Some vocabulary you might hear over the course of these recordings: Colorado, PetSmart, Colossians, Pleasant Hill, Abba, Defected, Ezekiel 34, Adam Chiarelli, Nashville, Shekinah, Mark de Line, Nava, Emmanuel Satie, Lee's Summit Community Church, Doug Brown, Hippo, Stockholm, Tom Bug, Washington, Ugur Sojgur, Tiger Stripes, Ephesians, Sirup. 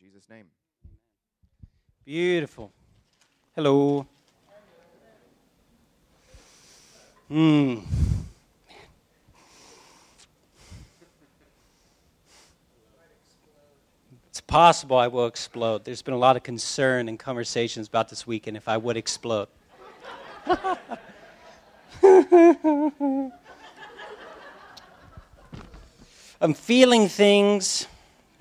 In Jesus' name. Beautiful. Hello. It's possible I will explode. There's been a lot of concern and conversations about this weekend if I would explode. I'm feeling things.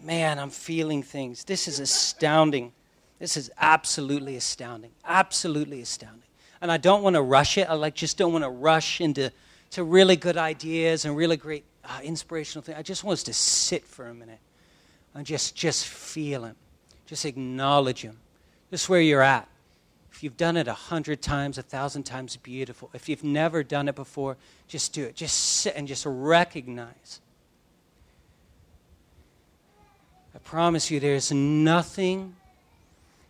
Man, I'm feeling things. This is astounding. This is absolutely astounding. Absolutely astounding. And I don't want to rush it. I just don't want to rush into really good ideas and really great inspirational things. I just want us to sit for a minute and just feel Him. Just acknowledge Him. Just where you're at. If you've done it 100 times, 1,000 times, beautiful. If you've never done it before, just do it. Just sit and just recognize. I promise you there's nothing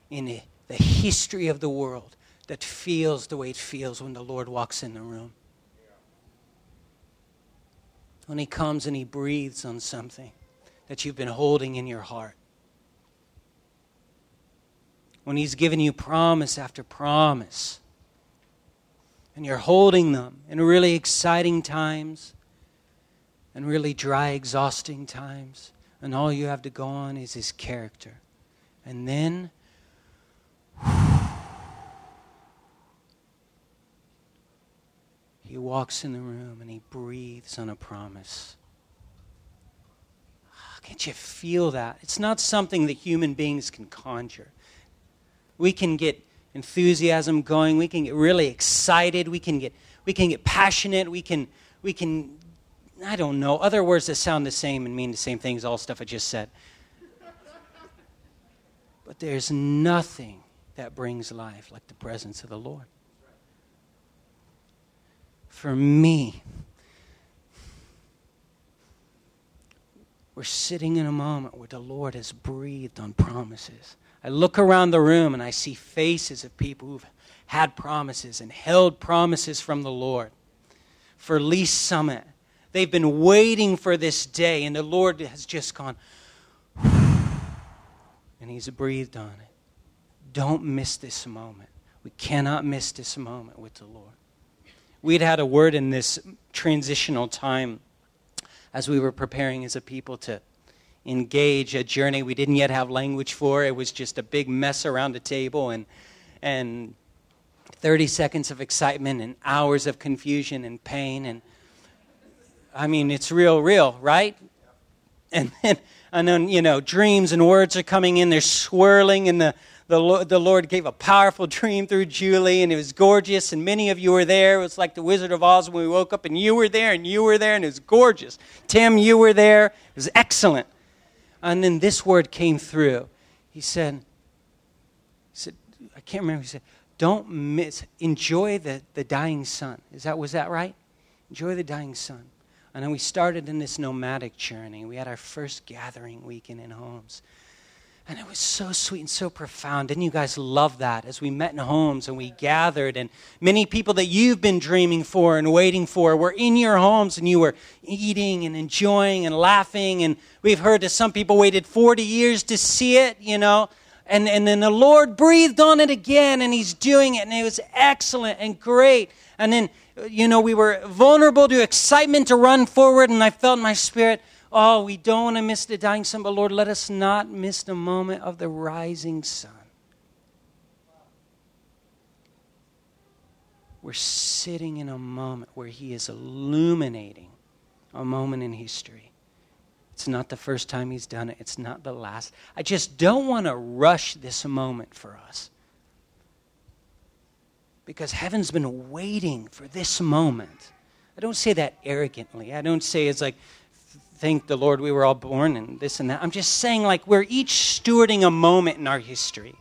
in the history of the world that feels the way it feels when the Lord walks in the room. When He comes and He breathes on something that you've been holding in your heart. When He's given you promise after promise, and you're holding them in really exciting times and really dry, exhausting times, and all you have to go on is His character. And then He walks in the room and He breathes on a promise. Oh, can't you feel that? It's not something that human beings can conjure. We can get enthusiasm going. We can get really excited. We can get passionate. We can I don't know, other words that sound the same and mean the same things, all stuff I just said. But there's nothing that brings life like the presence of the Lord. For me, we're sitting in a moment where the Lord has breathed on promises. I look around the room and I see faces of people who've had promises and held promises from the Lord. For Lee's Summit, they've been waiting for this day, and the Lord has just gone, and He's breathed on it. Don't miss this moment. We cannot miss this moment with the Lord. We'd had a word in this transitional time as we were preparing as a people to engage a journey we didn't yet have language for. It was just a big mess around the table and 30 seconds of excitement and hours of confusion and pain and I mean, it's real, right? And then, dreams and words are coming in. They're swirling, and the Lord gave a powerful dream through Julie, and it was gorgeous, and many of you were there. It was like the Wizard of Oz when we woke up, and you were there, and it was gorgeous. Tim, you were there. It was excellent. And then this word came through. He said, I can't remember. He said, don't miss, enjoy the dying sun. Was that right? Enjoy the dying sun. And then we started in this nomadic journey. We had our first gathering weekend in homes. And it was so sweet and so profound. Didn't you guys love that? As we met in homes and we gathered, and many people that you've been dreaming for and waiting for were in your homes, and you were eating and enjoying and laughing. And we've heard that some people waited 40 years to see it, And then the Lord breathed on it again, and He's doing it, and it was excellent and great. And then, we were vulnerable to excitement to run forward, and I felt in my spirit, we don't want to miss the dying sun, but Lord, let us not miss the moment of the rising sun. We're sitting in a moment where He is illuminating a moment in history. It's not the first time He's done it. It's not the last. I just don't want to rush this moment for us. Because heaven's been waiting for this moment. I don't say that arrogantly. I don't say it's like, thank the Lord we were all born and this and that. I'm just saying we're each stewarding a moment in our history.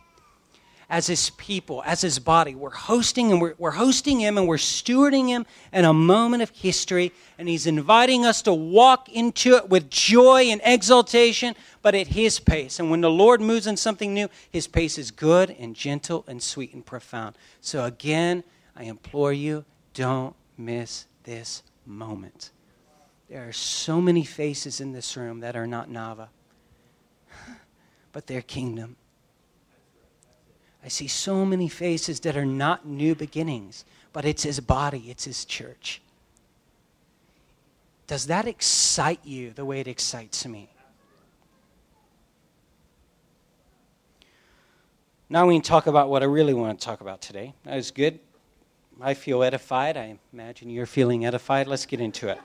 As His people, as His body, we're hosting and we're hosting Him and we're stewarding Him in a moment of history, and He's inviting us to walk into it with joy and exaltation, but at His pace. And when the Lord moves in something new, His pace is good and gentle and sweet and profound. So again, I implore you, don't miss this moment. There are so many faces in this room that are not Nava. but their kingdom. I see so many faces that are not new beginnings, but it's his body, it's his church. Does that excite you the way it excites me? Now we can talk about what I really want to talk about today. That was good. I feel edified. I imagine you're feeling edified. Let's get into it.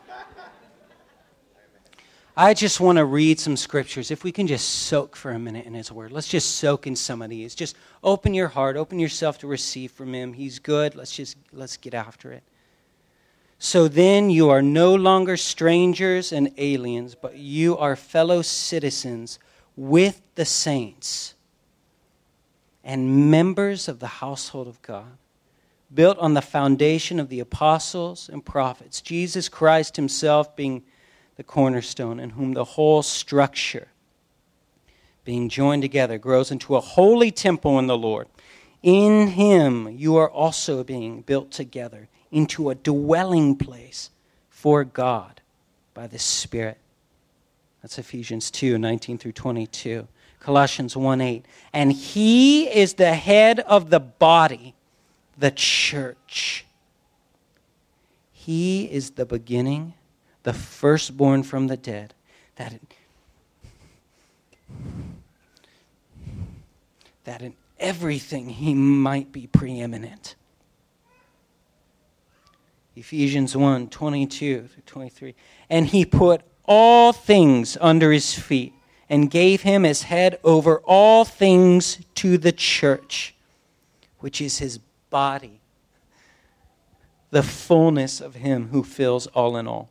I just want to read some scriptures. If we can just soak for a minute in his word. Let's just soak in some of these. Just open your heart. Open yourself to receive from him. He's good. Let's get after it. So then you are no longer strangers and aliens, but you are fellow citizens with the saints and members of the household of God, built on the foundation of the apostles and prophets, Jesus Christ himself being the cornerstone, in whom the whole structure, being joined together, grows into a holy temple in the Lord. In him you are also being built together into a dwelling place for God by the Spirit. That's Ephesians 2:19-22. Colossians 1:8. And he is the head of the body, the church. He is the beginning, the firstborn from the dead, that in everything he might be preeminent. Ephesians 1:22-23. And he put all things under his feet and gave him as head over all things to the church, which is his body, the fullness of him who fills all in all.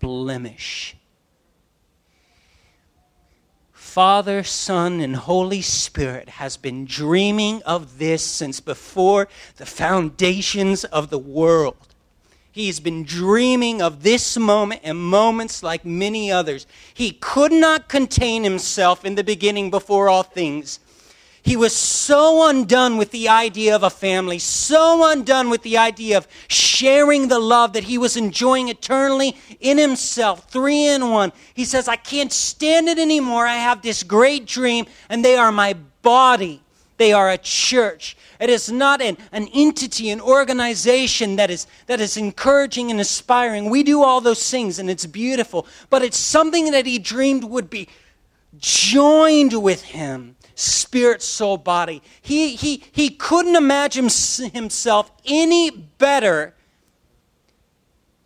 blemish. Father, Son, and Holy Spirit has been dreaming of this since before the foundations of the world. He's been dreaming of this moment and moments like many others. He could not contain himself in the beginning before all things. He was so undone with the idea of a family, so undone with the idea of sharing the love that he was enjoying eternally in himself, 3 in 1. He says, I can't stand it anymore. I have this great dream, and they are my body. They are a church. It is not an entity, an organization that is encouraging and inspiring. We do all those things, and it's beautiful. But it's something that he dreamed would be joined with him. Spirit, soul, body. He couldn't imagine himself any better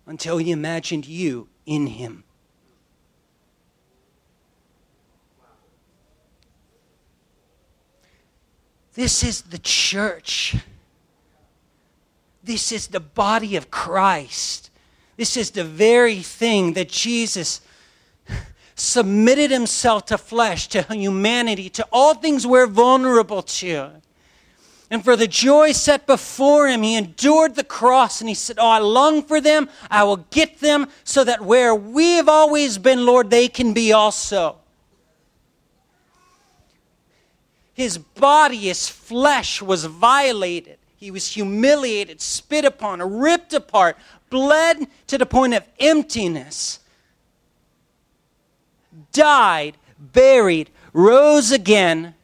until he imagined you in him. This is the church. This is the body of Christ. This is the very thing that Jesus submitted himself to flesh, to humanity, to all things we're vulnerable to. And for the joy set before him, he endured the cross, and he said, oh, I long for them, I will get them, so that where we have always been, Lord, they can be also. His body, his flesh was violated. He was humiliated, spit upon, ripped apart, bled to the point of emptiness. Died, buried, rose again,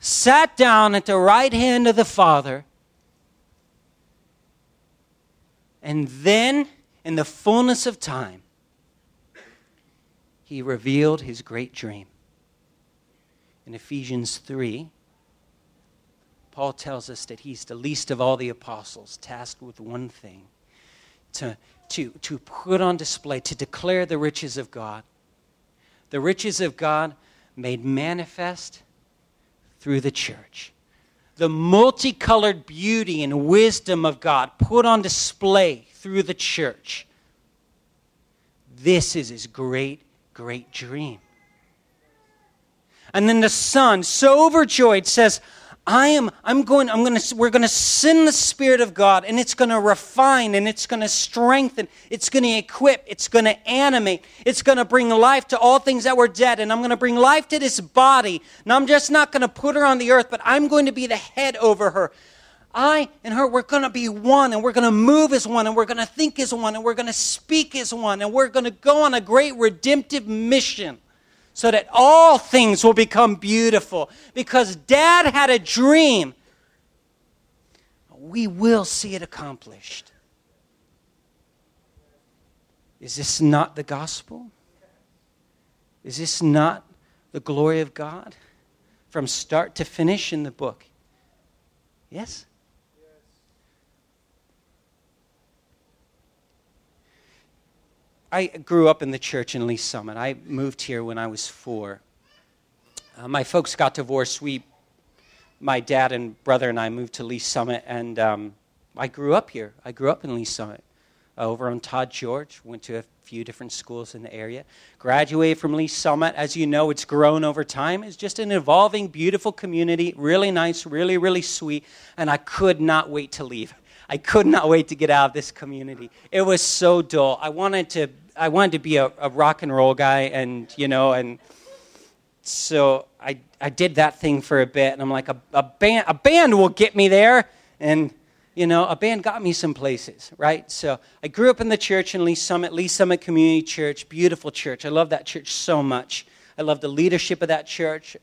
sat down at the right hand of the Father, and then, in the fullness of time, he revealed his great dream. In Ephesians 3, Paul tells us that he's the least of all the apostles, tasked with one thing, to put on display, to declare the riches of God. The riches of God made manifest through the church. The multicolored beauty and wisdom of God put on display through the church. This is his great, great dream. And then the son, so overjoyed, says, we're going to send the Spirit of God, and it's going to refine, and it's going to strengthen, it's going to equip, it's going to animate, it's going to bring life to all things that were dead, and I'm going to bring life to this body. Now, I'm just not going to put her on the earth, but I'm going to be the head over her. I and her, we're going to be one, and we're going to move as one, and we're going to think as one, and we're going to speak as one, and we're going to go on a great redemptive mission, so that all things will become beautiful. Because Dad had a dream. We will see it accomplished. Is this not the gospel? Is this not the glory of God? From start to finish in the book. Yes? I grew up in the church in Lee's Summit. I moved here when I was 4. My folks got divorced. My dad and brother and I moved to Lee's Summit, and I grew up here. I grew up in Lee's Summit, over on Todd George. Went to a few different schools in the area. Graduated from Lee's Summit. As you know, it's grown over time. It's just an evolving, beautiful community. Really nice, really, really sweet. And I could not wait to leave. I could not wait to get out of this community. It was so dull. I wanted to be a rock and roll guy, and so I did that thing for a bit, and I'm like, a band will get me there, and a band got me some places, right? So I grew up in the church in Lee's Summit Community Church, beautiful church. I love that church so much. I love the leadership of that church.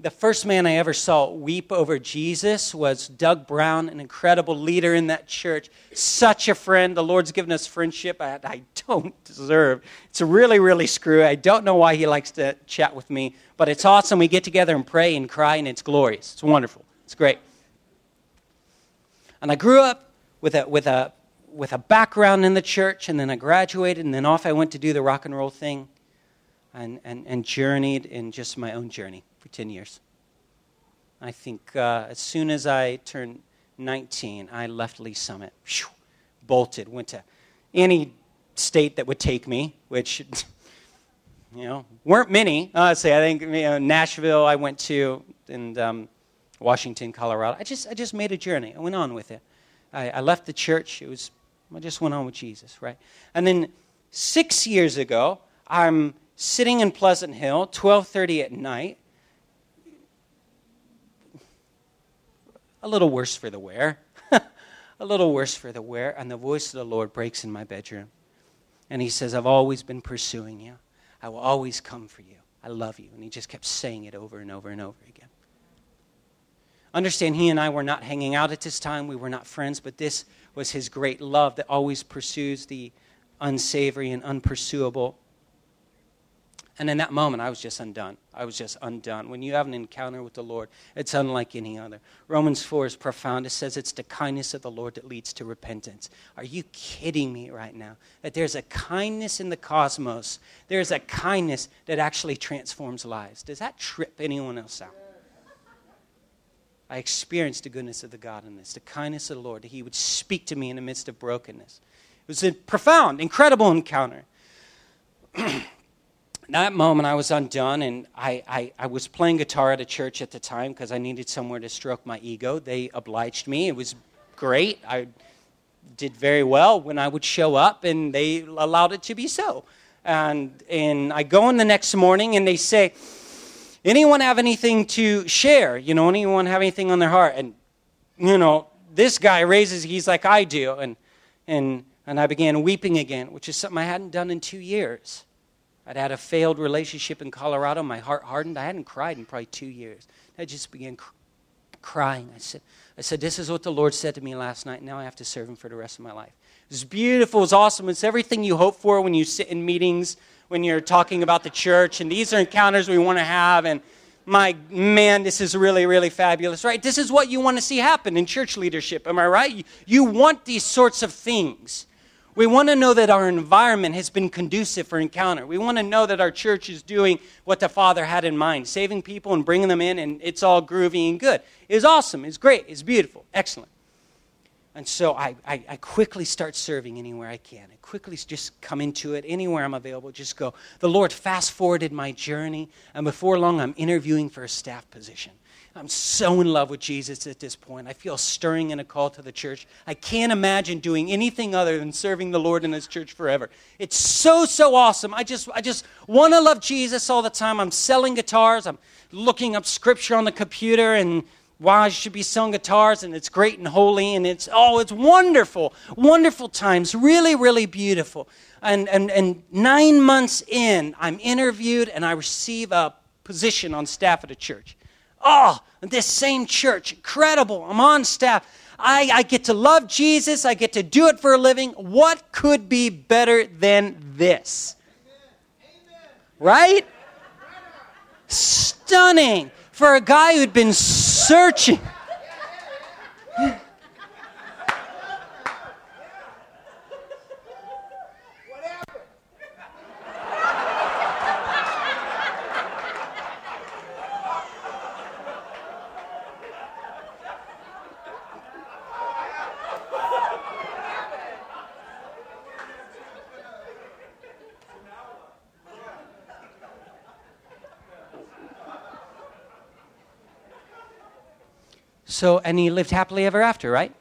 The first man I ever saw weep over Jesus was Doug Brown, an incredible leader in that church. Such a friend. The Lord's given us friendship I don't deserve. It's really, really screwy. I don't know why he likes to chat with me, but it's awesome. We get together and pray and cry, and it's glorious. It's wonderful. It's great. And I grew up with a background in the church, and then I graduated, and then off I went to do the rock and roll thing, and journeyed in just my own journey for 10 years. I think as soon as I turned 19, I left Lee's Summit. Whew, bolted, went to any state that would take me, which, weren't many. I think Nashville I went to, and Washington, Colorado. I just made a journey. I went on with it. I left the church. I just went on with Jesus, right? And then 6 years ago, I'm sitting in Pleasant Hill, 12:30 at night, a little worse for the wear, and the voice of the Lord breaks in my bedroom, and he says, I've always been pursuing you. I will always come for you. I love you. And he just kept saying it over and over and over again. Understand, he and I were not hanging out at this time. We were not friends, but this was his great love that always pursues the unsavory and unpursuable. And in that moment, I was just undone. When you have an encounter with the Lord, it's unlike any other. Romans 4 is profound. It says it's the kindness of the Lord that leads to repentance. Are you kidding me right now? That there's a kindness in the cosmos. There's a kindness that actually transforms lives. Does that trip anyone else out? I experienced the goodness of the God in this, the kindness of the Lord, that he would speak to me in the midst of brokenness. It was a profound, incredible encounter. That moment, I was undone, and I was playing guitar at a church at the time because I needed somewhere to stroke my ego. They obliged me. It was great. I did very well when I would show up, and they allowed it to be so. And I go in the next morning, and they say, anyone have anything to share? Anyone have anything on their heart? And, this guy raises, he's like, I do. And I began weeping again, which is something I hadn't done in 2 years. I'd had a failed relationship in Colorado. My heart hardened. I hadn't cried in probably 2 years. I just began crying. I said, this is what the Lord said to me last night. Now I have to serve him for the rest of my life. It was beautiful. It was awesome. It's everything you hope for when you sit in meetings, when you're talking about the church. And these are encounters we want to have. And this is really, really fabulous, right? This is what you want to see happen in church leadership. Am I right? You want these sorts of things. We want to know that our environment has been conducive for encounter. We want to know that our church is doing what the Father had in mind, saving people and bringing them in, and it's all groovy and good. It's awesome. It's great. It's beautiful. Excellent. And so I quickly start serving anywhere I can. I quickly just come into it. Anywhere I'm available, just go. The Lord fast-forwarded my journey, and before long, I'm interviewing for a staff position. I'm so in love with Jesus at this point. I feel stirring and a call to the church. I can't imagine doing anything other than serving the Lord in His church forever. It's so awesome. I just want to love Jesus all the time. I'm selling guitars. I'm looking up scripture on the computer and why I should be selling guitars, and it's great and holy, and it's wonderful. Wonderful times. Really, really beautiful. And 9 months in, I'm interviewed and I receive a position on staff at a church. Oh, this same church, incredible. I'm on staff. I get to love Jesus. I get to do it for a living. What could be better than this? Amen. Right? Stunning for a guy who'd been searching. So, and he lived happily ever after, right?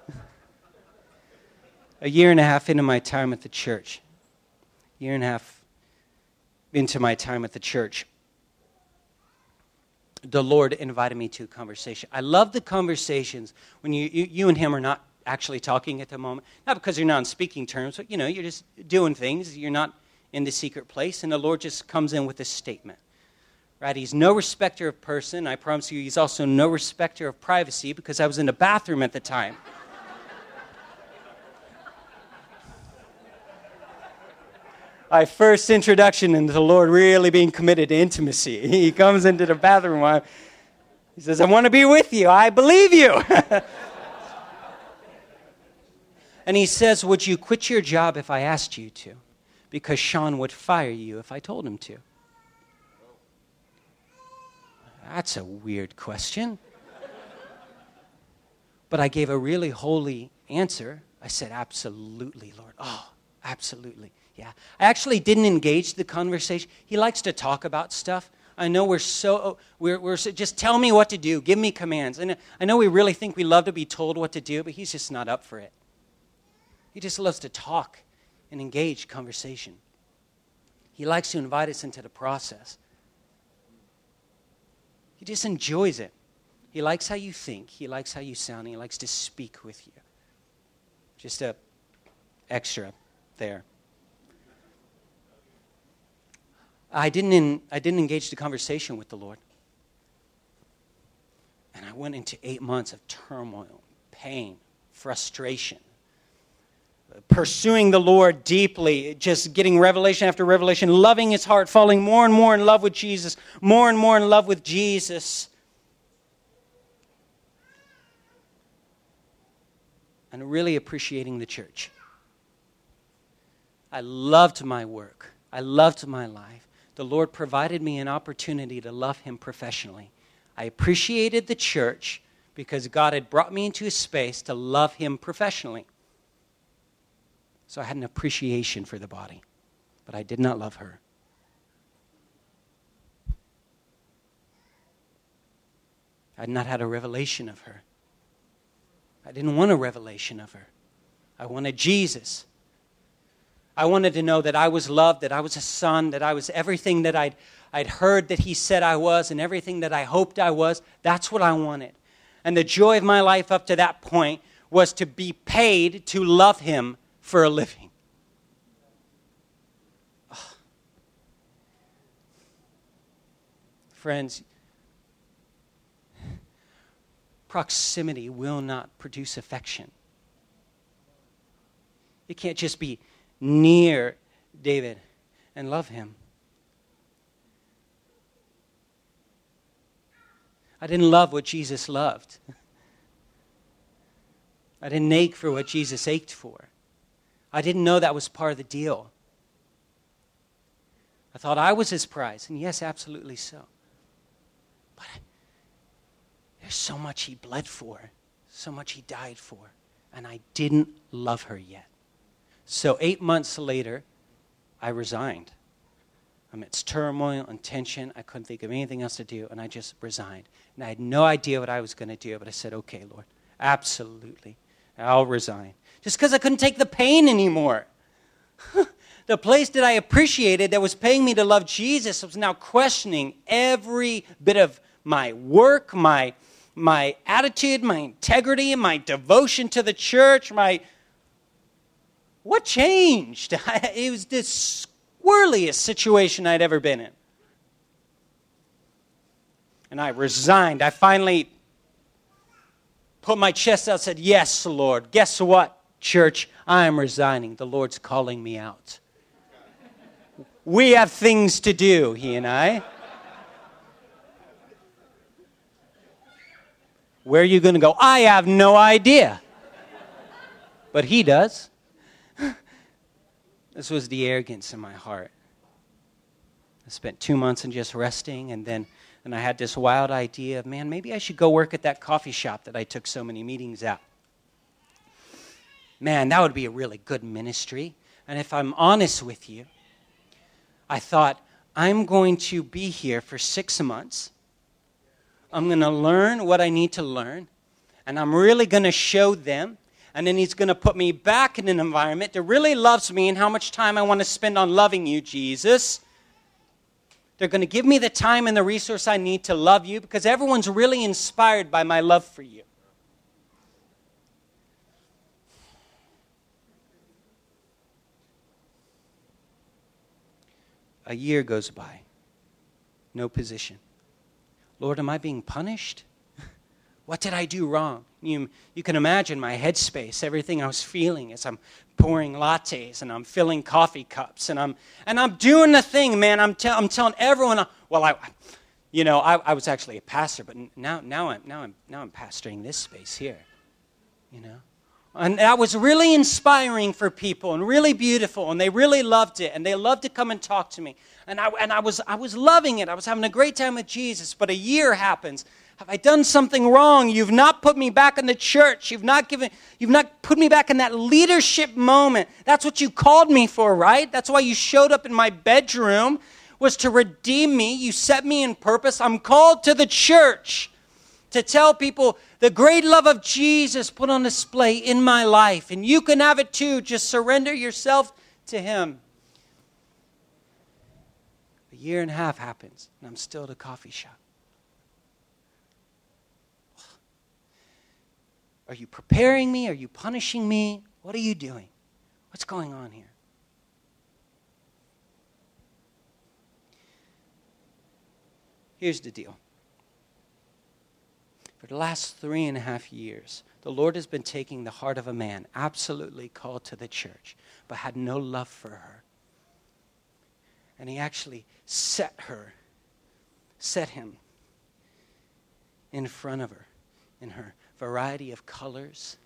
Yeah. A year and a half into my time at the church, the Lord invited me to a conversation. I love the conversations when you and him are not actually talking at the moment, not because you're not on speaking terms, but, you're just doing things. You're not in the secret place, and the Lord just comes in with this statement. Right, he's no respecter of person. I promise you, he's also no respecter of privacy because I was in the bathroom at the time. My first introduction into the Lord really being committed to intimacy. He comes into the bathroom. He says, I want to be with you. I believe you. And he says, would you quit your job if I asked you to? Because Sean would fire you if I told him to. That's a weird question. But I gave a really holy answer. I said, absolutely, Lord. Oh, absolutely. Yeah. I actually didn't engage the conversation. He likes to talk about stuff. I know we're so, just tell me what to do. Give me commands. And I know we really think we love to be told what to do, but he's just not up for it. He just loves to talk and engage conversation. He likes to invite us into the process. He just enjoys it. He likes how you think. He likes how you sound. He likes to speak with you. Just a extra there. I didn't engage the conversation with the Lord. And I went into 8 months of turmoil, pain, frustration, pursuing the Lord deeply, just getting revelation after revelation, loving His heart, falling more and more in love with Jesus, more and more in love with Jesus. And really appreciating the church. I loved my work. I loved my life. The Lord provided me an opportunity to love Him professionally. I appreciated the church because God had brought me into a space to love Him professionally. So I had an appreciation for the body, but I did not love her. I had not had a revelation of her. I didn't want a revelation of her. I wanted Jesus. I wanted to know that I was loved, that I was a son, that I was everything that I'd heard that He said I was and everything that I hoped I was. That's what I wanted. And the joy of my life up to that point was to be paid to love Him for a living. Oh. Friends, proximity will not produce affection. You can't just be near David and love him. I didn't love what Jesus loved. I didn't ache for what Jesus ached for. I didn't know that was part of the deal. I thought I was his prize, and yes, absolutely so. But there's so much he bled for. so much he died for, and I didn't love her yet. So 8 months later, I resigned. I mean, it's turmoil and tension. I couldn't think of anything else to do, and I just resigned. And I had no idea what I was going to do, but I said, okay, Lord, absolutely, I'll resign. Just because I couldn't take the pain anymore. The place that I appreciated that was paying me to love Jesus was now questioning every bit of my work, my attitude, my integrity, my devotion to the church, what changed? It was the squirreliest situation I'd ever been in. And I resigned. I finally put my chest out and said, yes, Lord. Guess what, church? I am resigning. The Lord's calling me out. We have things to do, he and I. Where are you going to go? I have no idea. But he does. This was the arrogance in my heart. I spent 2 months in just resting, and I had this wild idea of, man, maybe I should go work at that coffee shop that I took so many meetings at. Man, that would be a really good ministry. And if I'm honest with you, I thought, I'm going to be here for 6 months. I'm going to learn what I need to learn, and I'm really going to show them. And then he's going to put me back in an environment that really loves me and how much time I want to spend on loving you, Jesus. They're going to give me the time and the resource I need to love you because everyone's really inspired by my love for you. A year goes by. No position. Lord, am I being punished? What did I do wrong? You can imagine my headspace, everything I was feeling as I'm pouring lattes and I'm filling coffee cups and I'm doing the thing, man. I'm telling everyone. Well, I was actually a pastor, but now I'm pastoring this space here, And that was really inspiring for people and really beautiful, and they really loved it, and they loved to come and talk to me. And I was loving it. I was having a great time with Jesus, but a year happens. Have I done something wrong? You've not put me back in the church. You've not put me back in that leadership moment. That's what you called me for, right? That's why you showed up in my bedroom, was to redeem me. You set me in purpose. I'm called to the church to tell people the great love of Jesus put on display in my life. And you can have it too. Just surrender yourself to him. A year and a half happens, and I'm still at a coffee shop. Are you preparing me? Are you punishing me? What are you doing? What's going on here? Here's the deal. For the last 3.5 years, the Lord has been taking the heart of a man, absolutely called to the church, but had no love for her. And he actually set him in front of her, in her variety of colors,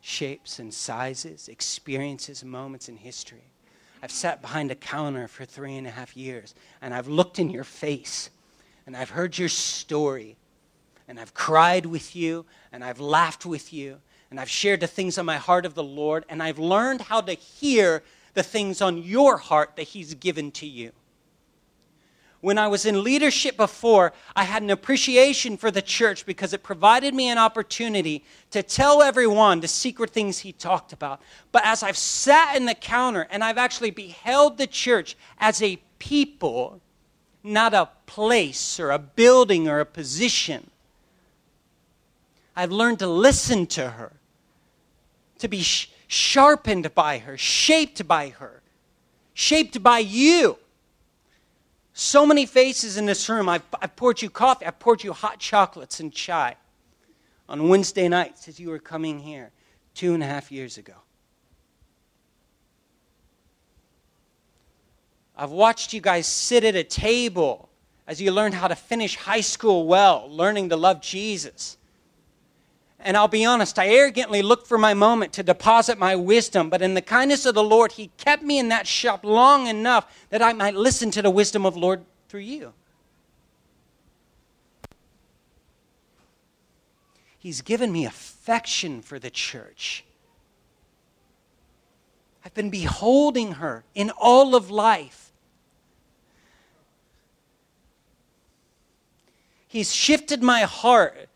shapes and sizes, experiences, moments in history. I've sat behind a counter for 3.5 years, and I've looked in your face, and I've heard your story, and I've cried with you, and I've laughed with you, and I've shared the things on my heart of the Lord, and I've learned how to hear the things on your heart that he's given to you. When I was in leadership before, I had an appreciation for the church because it provided me an opportunity to tell everyone the secret things he talked about. But as I've sat in the counter and I've actually beheld the church as a people, not a place or a building or a position, I've learned to listen to her, to be sharpened by her, shaped by her, shaped by you. So many faces in this room. I've poured you coffee. I've poured you hot chocolates and chai on Wednesday nights as you were coming here 2.5 years ago. I've watched you guys sit at a table as you learned how to finish high school well, learning to love Jesus. And I'll be honest, I arrogantly looked for my moment to deposit my wisdom, but in the kindness of the Lord, he kept me in that shop long enough that I might listen to the wisdom of the Lord through you. He's given me affection for the church. I've been beholding her in all of life. He's shifted my heart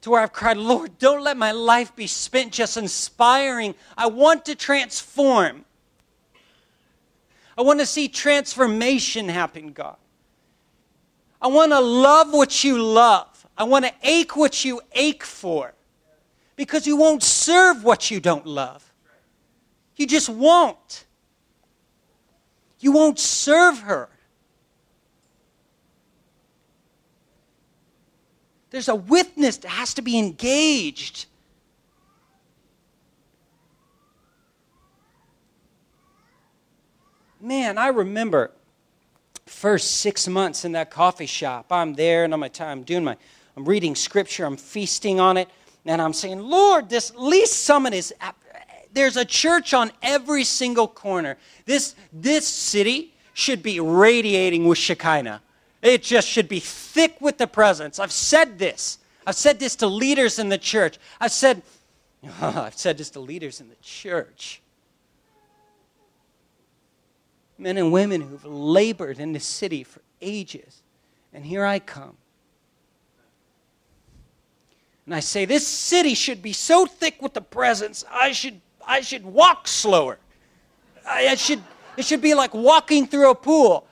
to where I've cried, Lord, don't let my life be spent just inspiring. I want to transform. I want to see transformation happen, God. I want to love what you love. I want to ache what you ache for. Because you won't serve what you don't love. You just won't. You won't serve her. There's a witness that has to be engaged. Man, I remember first 6 months in that coffee shop. I'm there and I'm reading scripture, I'm feasting on it, and I'm saying, Lord, this Lee's Summit is, there's a church on every single corner. This city should be radiating with Shekinah. It just should be thick with the presence. I've said this. I've said this to leaders in the church. I've said this to leaders in the church. Men and women who've labored in this city for ages. And here I come. And I say, this city should be so thick with the presence, I should walk slower. It should be like walking through a pool.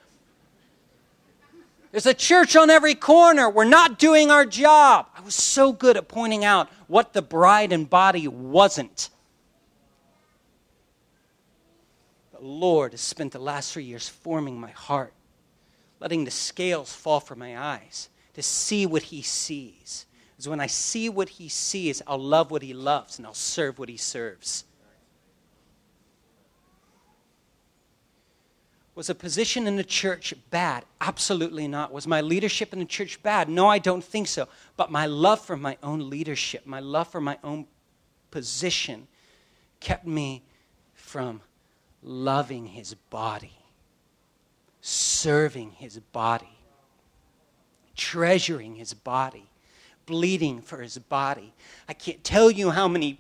There's a church on every corner. We're not doing our job. I was so good at pointing out what the bride and body wasn't. But Lord has spent the last 3 years forming my heart, letting the scales fall from my eyes to see what he sees. Because when I see what he sees, I'll love what he loves and I'll serve what he serves. Was a position in the church bad? Absolutely not. Was my leadership in the church bad? No, I don't think so. But my love for my own leadership, my love for my own position kept me from loving his body, serving his body, treasuring his body, bleeding for his body. I can't tell you how many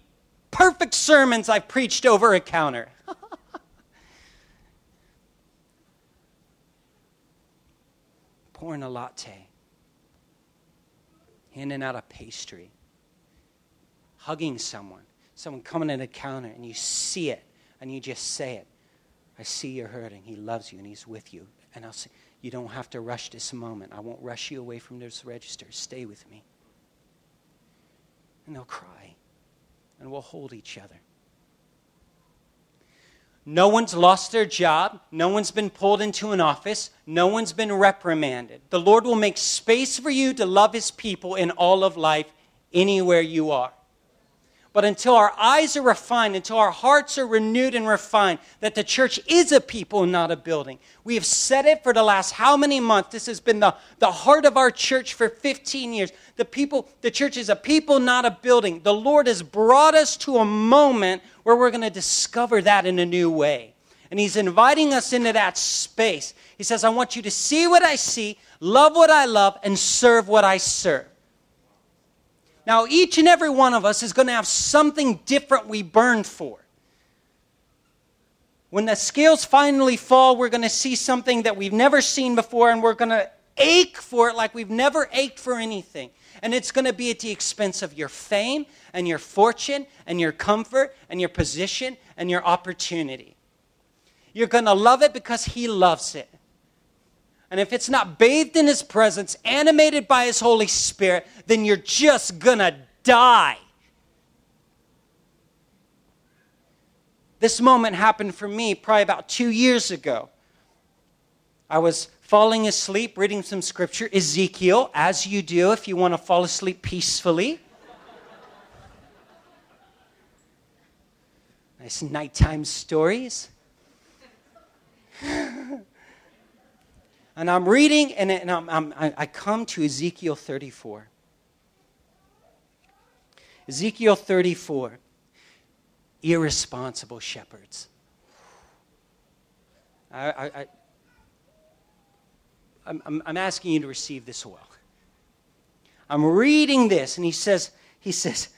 perfect sermons I've preached over a counter. Pouring a latte, handing out a pastry, hugging someone coming at a counter, and you see it, and you just say it. I see you're hurting. He loves you, and he's with you. And I'll say, you don't have to rush this moment. I won't rush you away from this register. Stay with me. And they'll cry, and we'll hold each other. No one's lost their job. No one's been pulled into an office. No one's been reprimanded. The Lord will make space for you to love his people in all of life, anywhere you are. But until our eyes are refined, until our hearts are renewed and refined, that the church is a people, not a building. We have said it for the last how many months? This has been the heart of our church for 15 years. The church is a people, not a building. The Lord has brought us to a moment where we're going to discover that in a new way. And he's inviting us into that space. He says, I want you to see what I see, love what I love, and serve what I serve. Now, each and every one of us is going to have something different we burn for. When the scales finally fall, we're going to see something that we've never seen before, and we're going to ache for it like we've never ached for anything. And it's going to be at the expense of your fame and your fortune and your comfort and your position and your opportunity. You're going to love it because he loves it. And if it's not bathed in his presence, animated by his Holy Spirit, then you're just going to die. This moment happened for me probably about 2 years ago. I was falling asleep, reading some scripture, Ezekiel, as you do if you want to fall asleep peacefully. Nice nighttime stories. And I'm reading, and I come to Ezekiel 34. Ezekiel 34, irresponsible shepherds. I'm asking you to receive this well. I'm reading this, and he says, He says,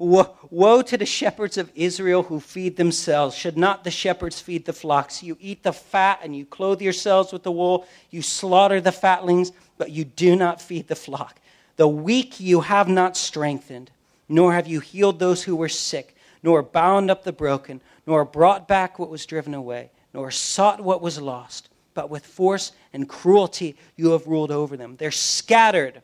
woe to the shepherds of Israel who feed themselves. Should not the shepherds feed the flocks? You eat the fat and you clothe yourselves with the wool. You slaughter the fatlings, but you do not feed the flock. The weak you have not strengthened, nor have you healed those who were sick, nor bound up the broken, nor brought back what was driven away, nor sought what was lost. But with force and cruelty you have ruled over them. They're scattered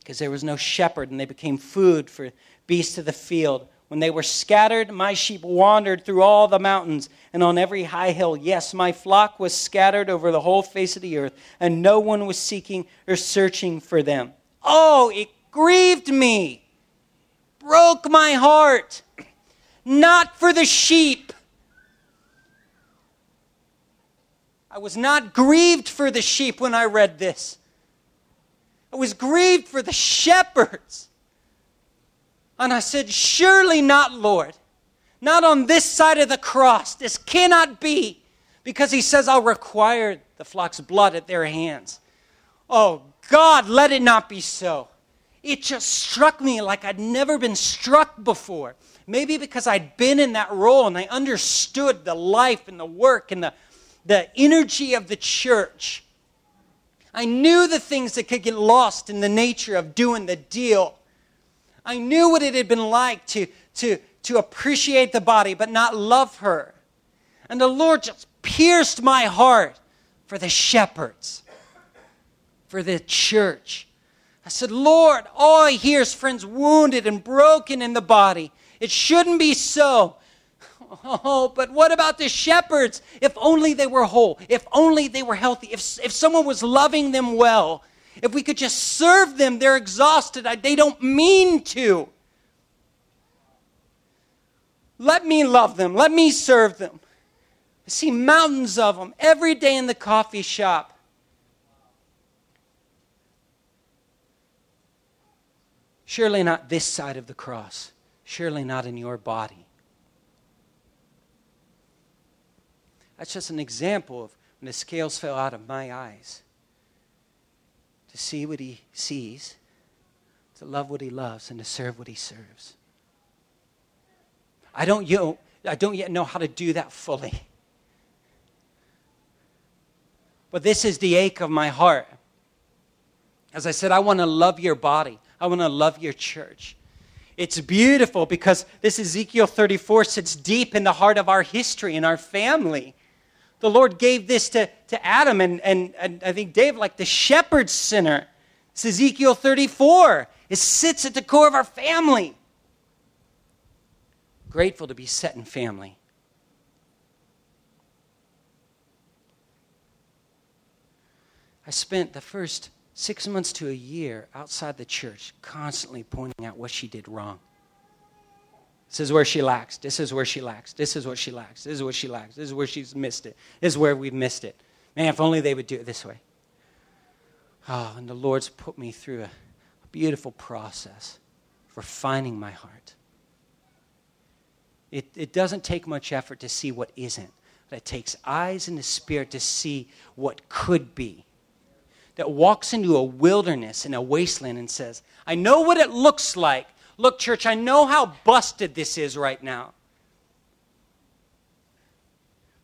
because there was no shepherd, and they became food for beasts of the field. When they were scattered, my sheep wandered through all the mountains and on every high hill. Yes, my flock was scattered over the whole face of the earth, and no one was seeking or searching for them. Oh, it grieved me, broke my heart, not for the sheep. I was not grieved for the sheep when I read this. I was grieved for the shepherds. And I said, surely not, Lord. Not on this side of the cross. This cannot be. Because he says, I'll require the flock's blood at their hands. Oh, God, let it not be so. It just struck me like I'd never been struck before. Maybe because I'd been in that role and I understood the life and the work and the energy of the church. I knew the things that could get lost in the nature of doing the deal. I knew what it had been like to appreciate the body but not love her. And the Lord just pierced my heart for the shepherds, for the church. I said, Lord, all I hear is friends wounded and broken in the body. It shouldn't be so. Oh, but what about the shepherds? If only they were whole. If only they were healthy. If someone was loving them well. If we could just serve them. They're exhausted. They don't mean to. Let me love them. Let me serve them. I see mountains of them every day in the coffee shop. Surely not this side of the cross. Surely not in your body. That's just an example of when the scales fell out of my eyes. To see what he sees, to love what he loves, and to serve what he serves. I don't yet know how to do that fully. But this is the ache of my heart. As I said, I want to love your body. I want to love your church. It's beautiful because this Ezekiel 34 sits deep in the heart of our history and our family. The Lord gave this to Adam and I think Dave, like the shepherd's center. It's Ezekiel 34. It sits at the core of our family. Grateful to be set in family. I spent the first 6 months to a year outside the church constantly pointing out what she did wrong. This is where she lacks. This is where she lacks. This is what she lacks. This is what she lacks. This is where she's missed it. This is where we've missed it. Man, if only they would do it this way. Oh, and the Lord's put me through a beautiful process of refining my heart. It doesn't take much effort to see what isn't, but it takes eyes and the spirit to see what could be. That walks into a wilderness and a wasteland and says, I know what it looks like. Look, church, I know how busted this is right now.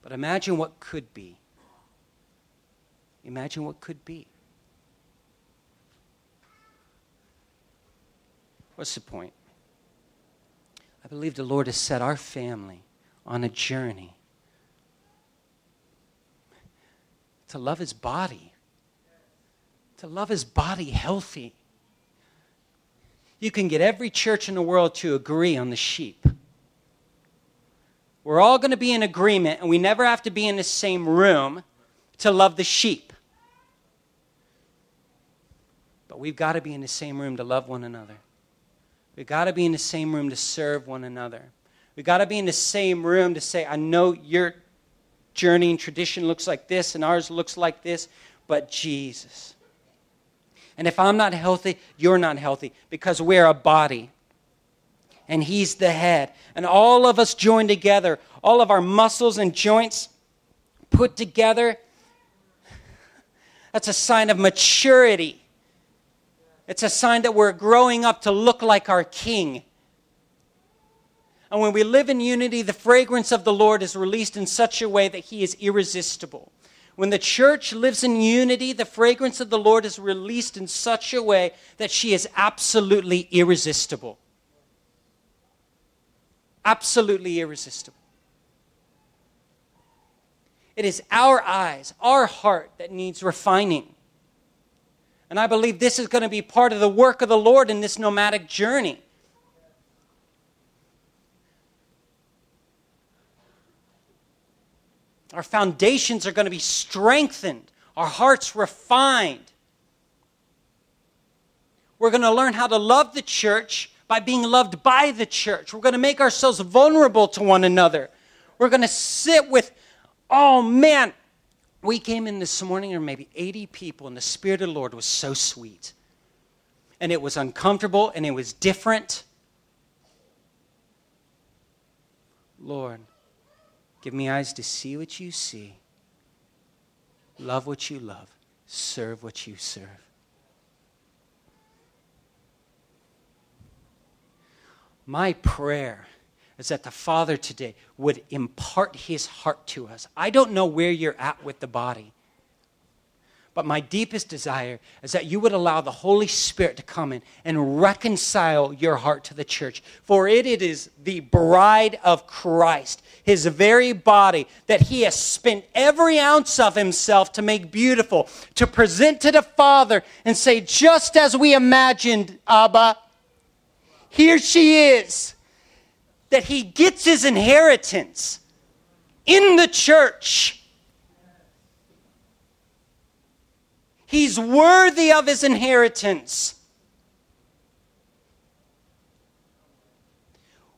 But imagine what could be. Imagine what could be. What's the point? I believe the Lord has set our family on a journey to love his body. To love his body healthy. You can get every church in the world to agree on the sheep. We're all going to be in agreement, and we never have to be in the same room to love the sheep. But we've got to be in the same room to love one another. We've got to be in the same room to serve one another. We've got to be in the same room to say, I know your journey and tradition looks like this, and ours looks like this, but Jesus. And if I'm not healthy, you're not healthy because we're a body and he's the head. And all of us join together, all of our muscles and joints put together. That's a sign of maturity. It's a sign that we're growing up to look like our King. And when we live in unity, the fragrance of the Lord is released in such a way that He is irresistible. When the church lives in unity, the fragrance of the Lord is released in such a way that she is absolutely irresistible. Absolutely irresistible. It is our eyes, our heart that needs refining. And I believe this is going to be part of the work of the Lord in this nomadic journey. Our foundations are going to be strengthened. Our hearts refined. We're going to learn how to love the church by being loved by the church. We're going to make ourselves vulnerable to one another. We're going to sit with, oh man, we came in this morning, or maybe 80 people, and the Spirit of the Lord was so sweet. And it was uncomfortable, and it was different. Lord, give me eyes to see what you see, love what you love, serve what you serve. My prayer is that the Father today would impart His heart to us. I don't know where you're at with the body, but my deepest desire is that you would allow the Holy Spirit to come in and reconcile your heart to the church. For it is the bride of Christ, His very body, that He has spent every ounce of Himself to make beautiful, to present to the Father and say, just as we imagined, Abba, here she is. That He gets His inheritance in the church. He's worthy of His inheritance.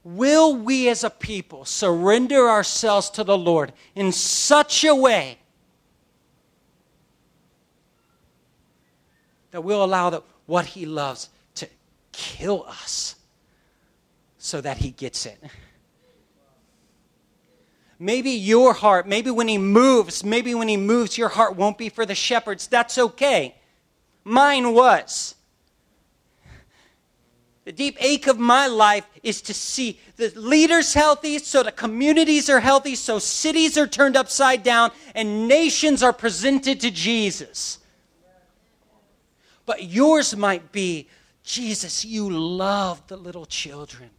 Will we as a people surrender ourselves to the Lord in such a way that we'll allow what He loves to kill us? So that He gets it. Maybe your heart, maybe when he moves, your heart won't be for the shepherds. That's okay. Mine was. The deep ache of my life is to see the leaders healthy, so the communities are healthy, so cities are turned upside down, and nations are presented to Jesus. But yours might be, Jesus, you love the little children.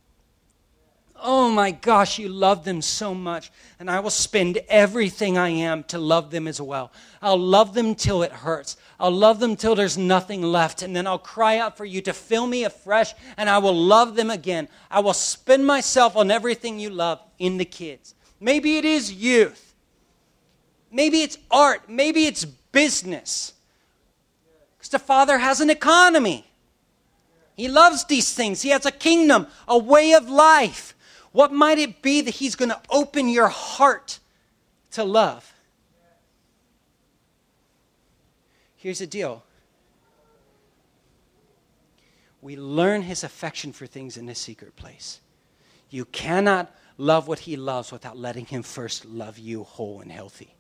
Oh my gosh, you love them so much. And I will spend everything I am to love them as well. I'll love them till it hurts. I'll love them till there's nothing left. And then I'll cry out for you to fill me afresh, and I will love them again. I will spend myself on everything you love in the kids. Maybe it is youth. Maybe it's art. Maybe it's business. Because the Father has an economy. He loves these things. He has a kingdom, a way of life. What might it be that He's going to open your heart to love? Here's the deal. We learn His affection for things in His secret place. You cannot love what He loves without letting Him first love you whole and healthy.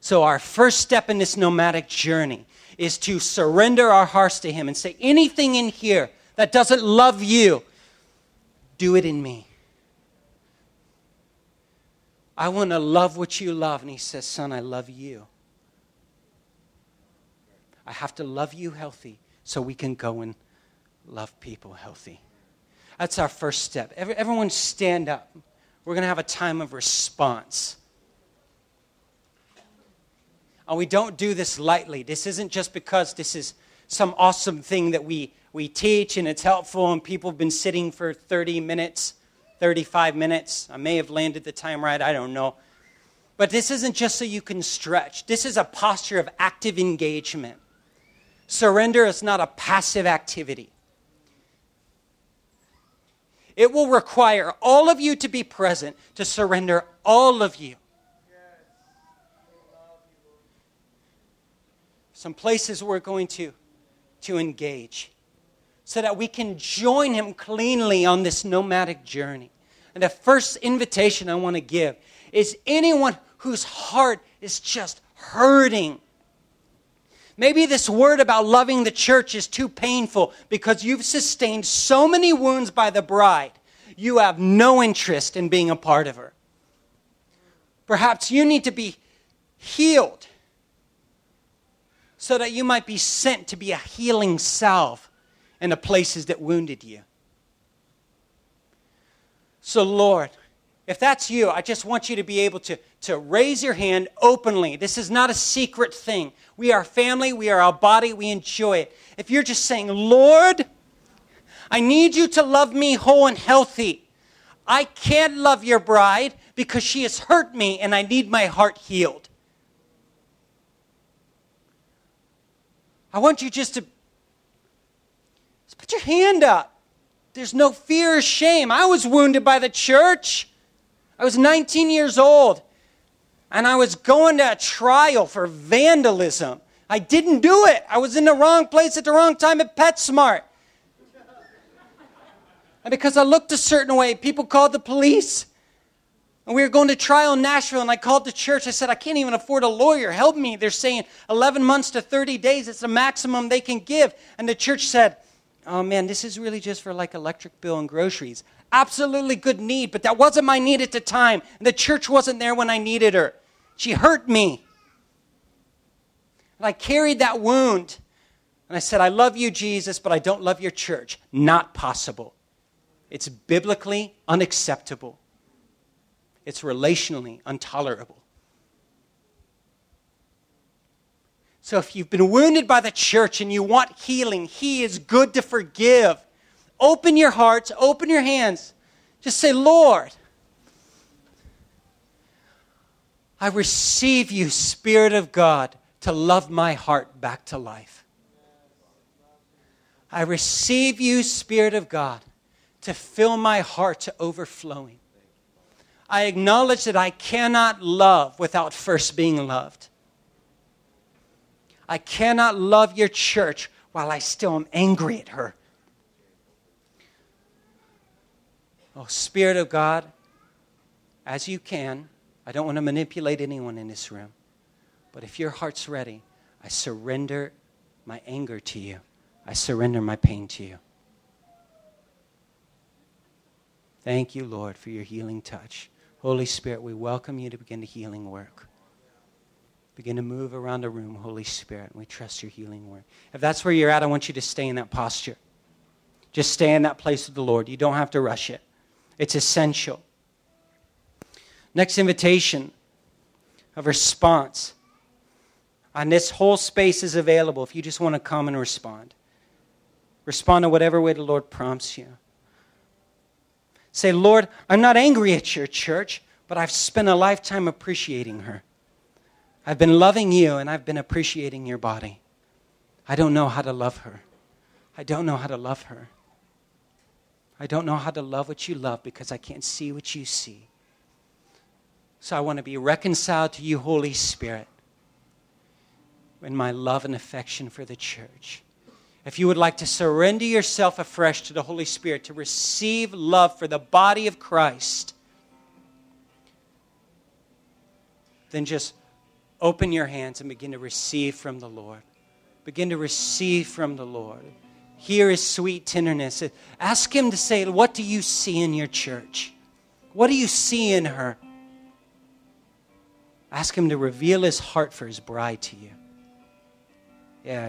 So our first step in this nomadic journey is to surrender our hearts to Him and say, anything in here that doesn't love you, do it in me. I want to love what you love. And He says, son, I love you. I have to love you healthy so we can go and love people healthy. That's our first step. Everyone stand up. We're going to have a time of response. And we don't do this lightly. This isn't just because this is some awesome thing that we teach and it's helpful and people have been sitting for 30 minutes, 35 minutes. I may have landed the time right, I don't know. But this isn't just so you can stretch. This is a posture of active engagement. Surrender is not a passive activity. It will require all of you to be present, to surrender all of you. Some places we're going to engage so that we can join Him cleanly on this nomadic journey. And the first invitation I want to give is anyone whose heart is just hurting. Maybe this word about loving the church is too painful because you've sustained so many wounds by the bride, you have no interest in being a part of her. Perhaps you need to be healed so that you might be sent to be a healing salve in the places that wounded you. So Lord, if that's you, I just want you to be able to raise your hand openly. This is not a secret thing. We are family. We are our body. We enjoy it. If you're just saying, Lord, I need you to love me whole and healthy. I can't love your bride because she has hurt me and I need my heart healed. I want you just put your hand up. There's no fear or shame. I was wounded by the church. I was 19 years old, and I was going to a trial for vandalism. I didn't do it. I was in the wrong place at the wrong time at PetSmart. And because I looked a certain way, people called the police. And we were going to trial in Nashville, and I called the church. I said, I can't even afford a lawyer. Help me. They're saying 11 months to 30 days. It's the maximum they can give. And the church said, oh, man, this is really just for like electric bill and groceries. Absolutely good need, but that wasn't my need at the time. And the church wasn't there when I needed her. She hurt me. And I carried that wound. And I said, I love you, Jesus, but I don't love your church. Not possible. It's biblically unacceptable. It's relationally intolerable. So if you've been wounded by the church and you want healing, he is good to forgive. Open your hearts, open your hands. Just say, Lord, I receive you, Spirit of God, to love my heart back to life. I receive you, Spirit of God, to fill my heart to overflowing. I acknowledge that I cannot love without first being loved. I cannot love your church while I still am angry at her. Oh, Spirit of God, as you can, I don't want to manipulate anyone in this room, but if your heart's ready, I surrender my anger to you. I surrender my pain to you. Thank you, Lord, for your healing touch. Holy Spirit, we welcome you to begin the healing work. Begin to move around the room, Holy Spirit, and we trust your healing work. If that's where you're at, I want you to stay in that posture. Just stay in that place with the Lord. You don't have to rush it. It's essential. Next invitation of response. And this whole space is available if you just want to come and respond. Respond in whatever way the Lord prompts you. Say, Lord, I'm not angry at your church, but I've spent a lifetime appreciating her. I've been loving you, and I've been appreciating your body. I don't know how to love her. I don't know how to love her. I don't know how to love what you love because I can't see what you see. So I want to be reconciled to you, Holy Spirit, in my love and affection for the church. If you would like to surrender yourself afresh to the Holy Spirit to receive love for the body of Christ, then just open your hands and begin to receive from the Lord. Begin to receive from the Lord. Hear his sweet tenderness. Ask him to say, what do you see in your church? What do you see in her? Ask him to reveal his heart for his bride to you. Yeah.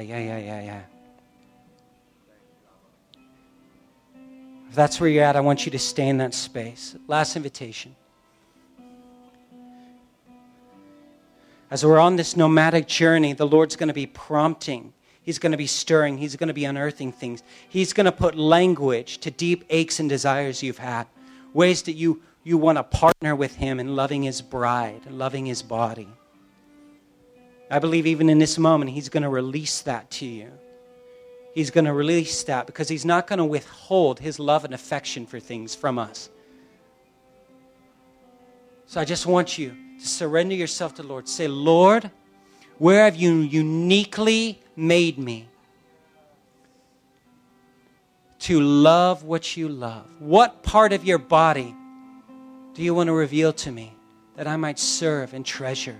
If that's where you're at, I want you to stay in that space. Last invitation. As we're on this nomadic journey, the Lord's going to be prompting. He's going to be stirring. He's going to be unearthing things. He's going to put language to deep aches and desires you've had, ways that you want to partner with him in loving his bride, loving his body. I believe even in this moment, he's going to release that to you. He's going to release that because he's not going to withhold his love and affection for things from us. So I just want you to surrender yourself to the Lord. Say, Lord, where have you uniquely made me to love what you love? What part of your body do you want to reveal to me that I might serve and treasure?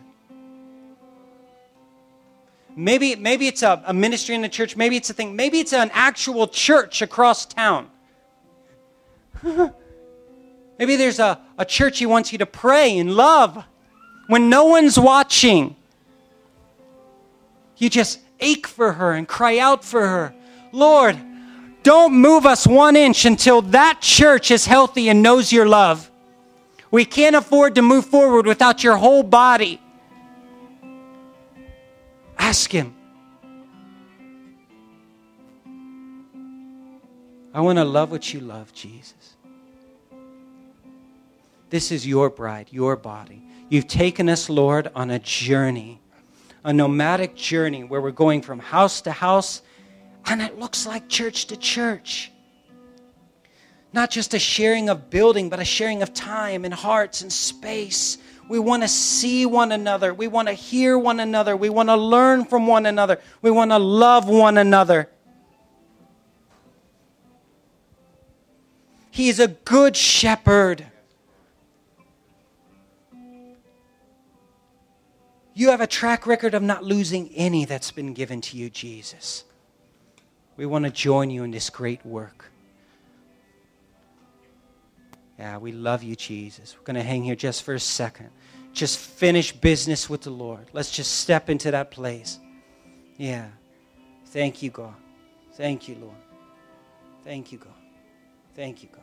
Maybe it's a ministry in the church. Maybe it's a thing. Maybe it's an actual church across town. Maybe there's a church he wants you to pray and love. When no one's watching, you just ache for her and cry out for her. Lord, don't move us one inch until that church is healthy and knows your love. We can't afford to move forward without your whole body. Ask him. I want to love what you love, Jesus. This is your bride, your body. You've taken us, Lord, on a journey, a nomadic journey where we're going from house to house, and it looks like church to church. Not just a sharing of building, but a sharing of time and hearts and space. We want to see one another. We want to hear one another. We want to learn from one another. We want to love one another. He is a good shepherd. You have a track record of not losing any that's been given to you, Jesus. We want to join you in this great work. Yeah, we love you, Jesus. We're going to hang here just for a second. Just finish business with the Lord. Let's just step into that place. Yeah. Thank you, God. Thank you, Lord. Thank you, God. Thank you, God.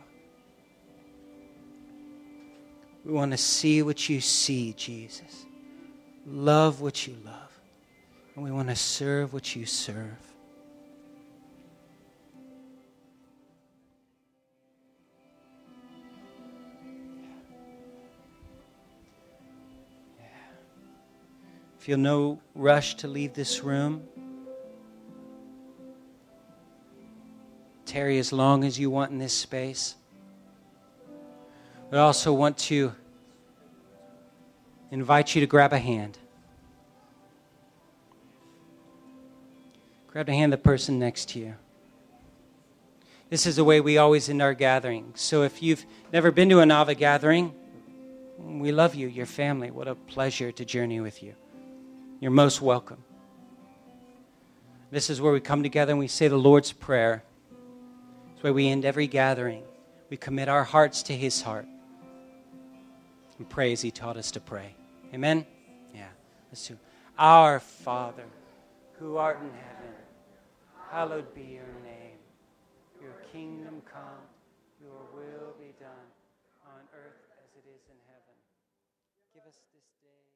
We want to see what you see, Jesus. Love what you love. And we want to serve what you serve. Feel no rush to leave this room. Tarry as long as you want in this space. But I also want to invite you to grab a hand. Grab the hand of the person next to you. This is the way we always end our gatherings. So if you've never been to a Nava gathering, we love you, your family. What a pleasure to journey with you. You're most welcome. This is where we come together and we say the Lord's Prayer. It's where we end every gathering. We commit our hearts to his heart and pray as he taught us to pray. Amen? Yeah. Let's do. Our Father, who art in heaven, hallowed be your name. Your kingdom come, your will be done on earth as it is in heaven. Give us this day.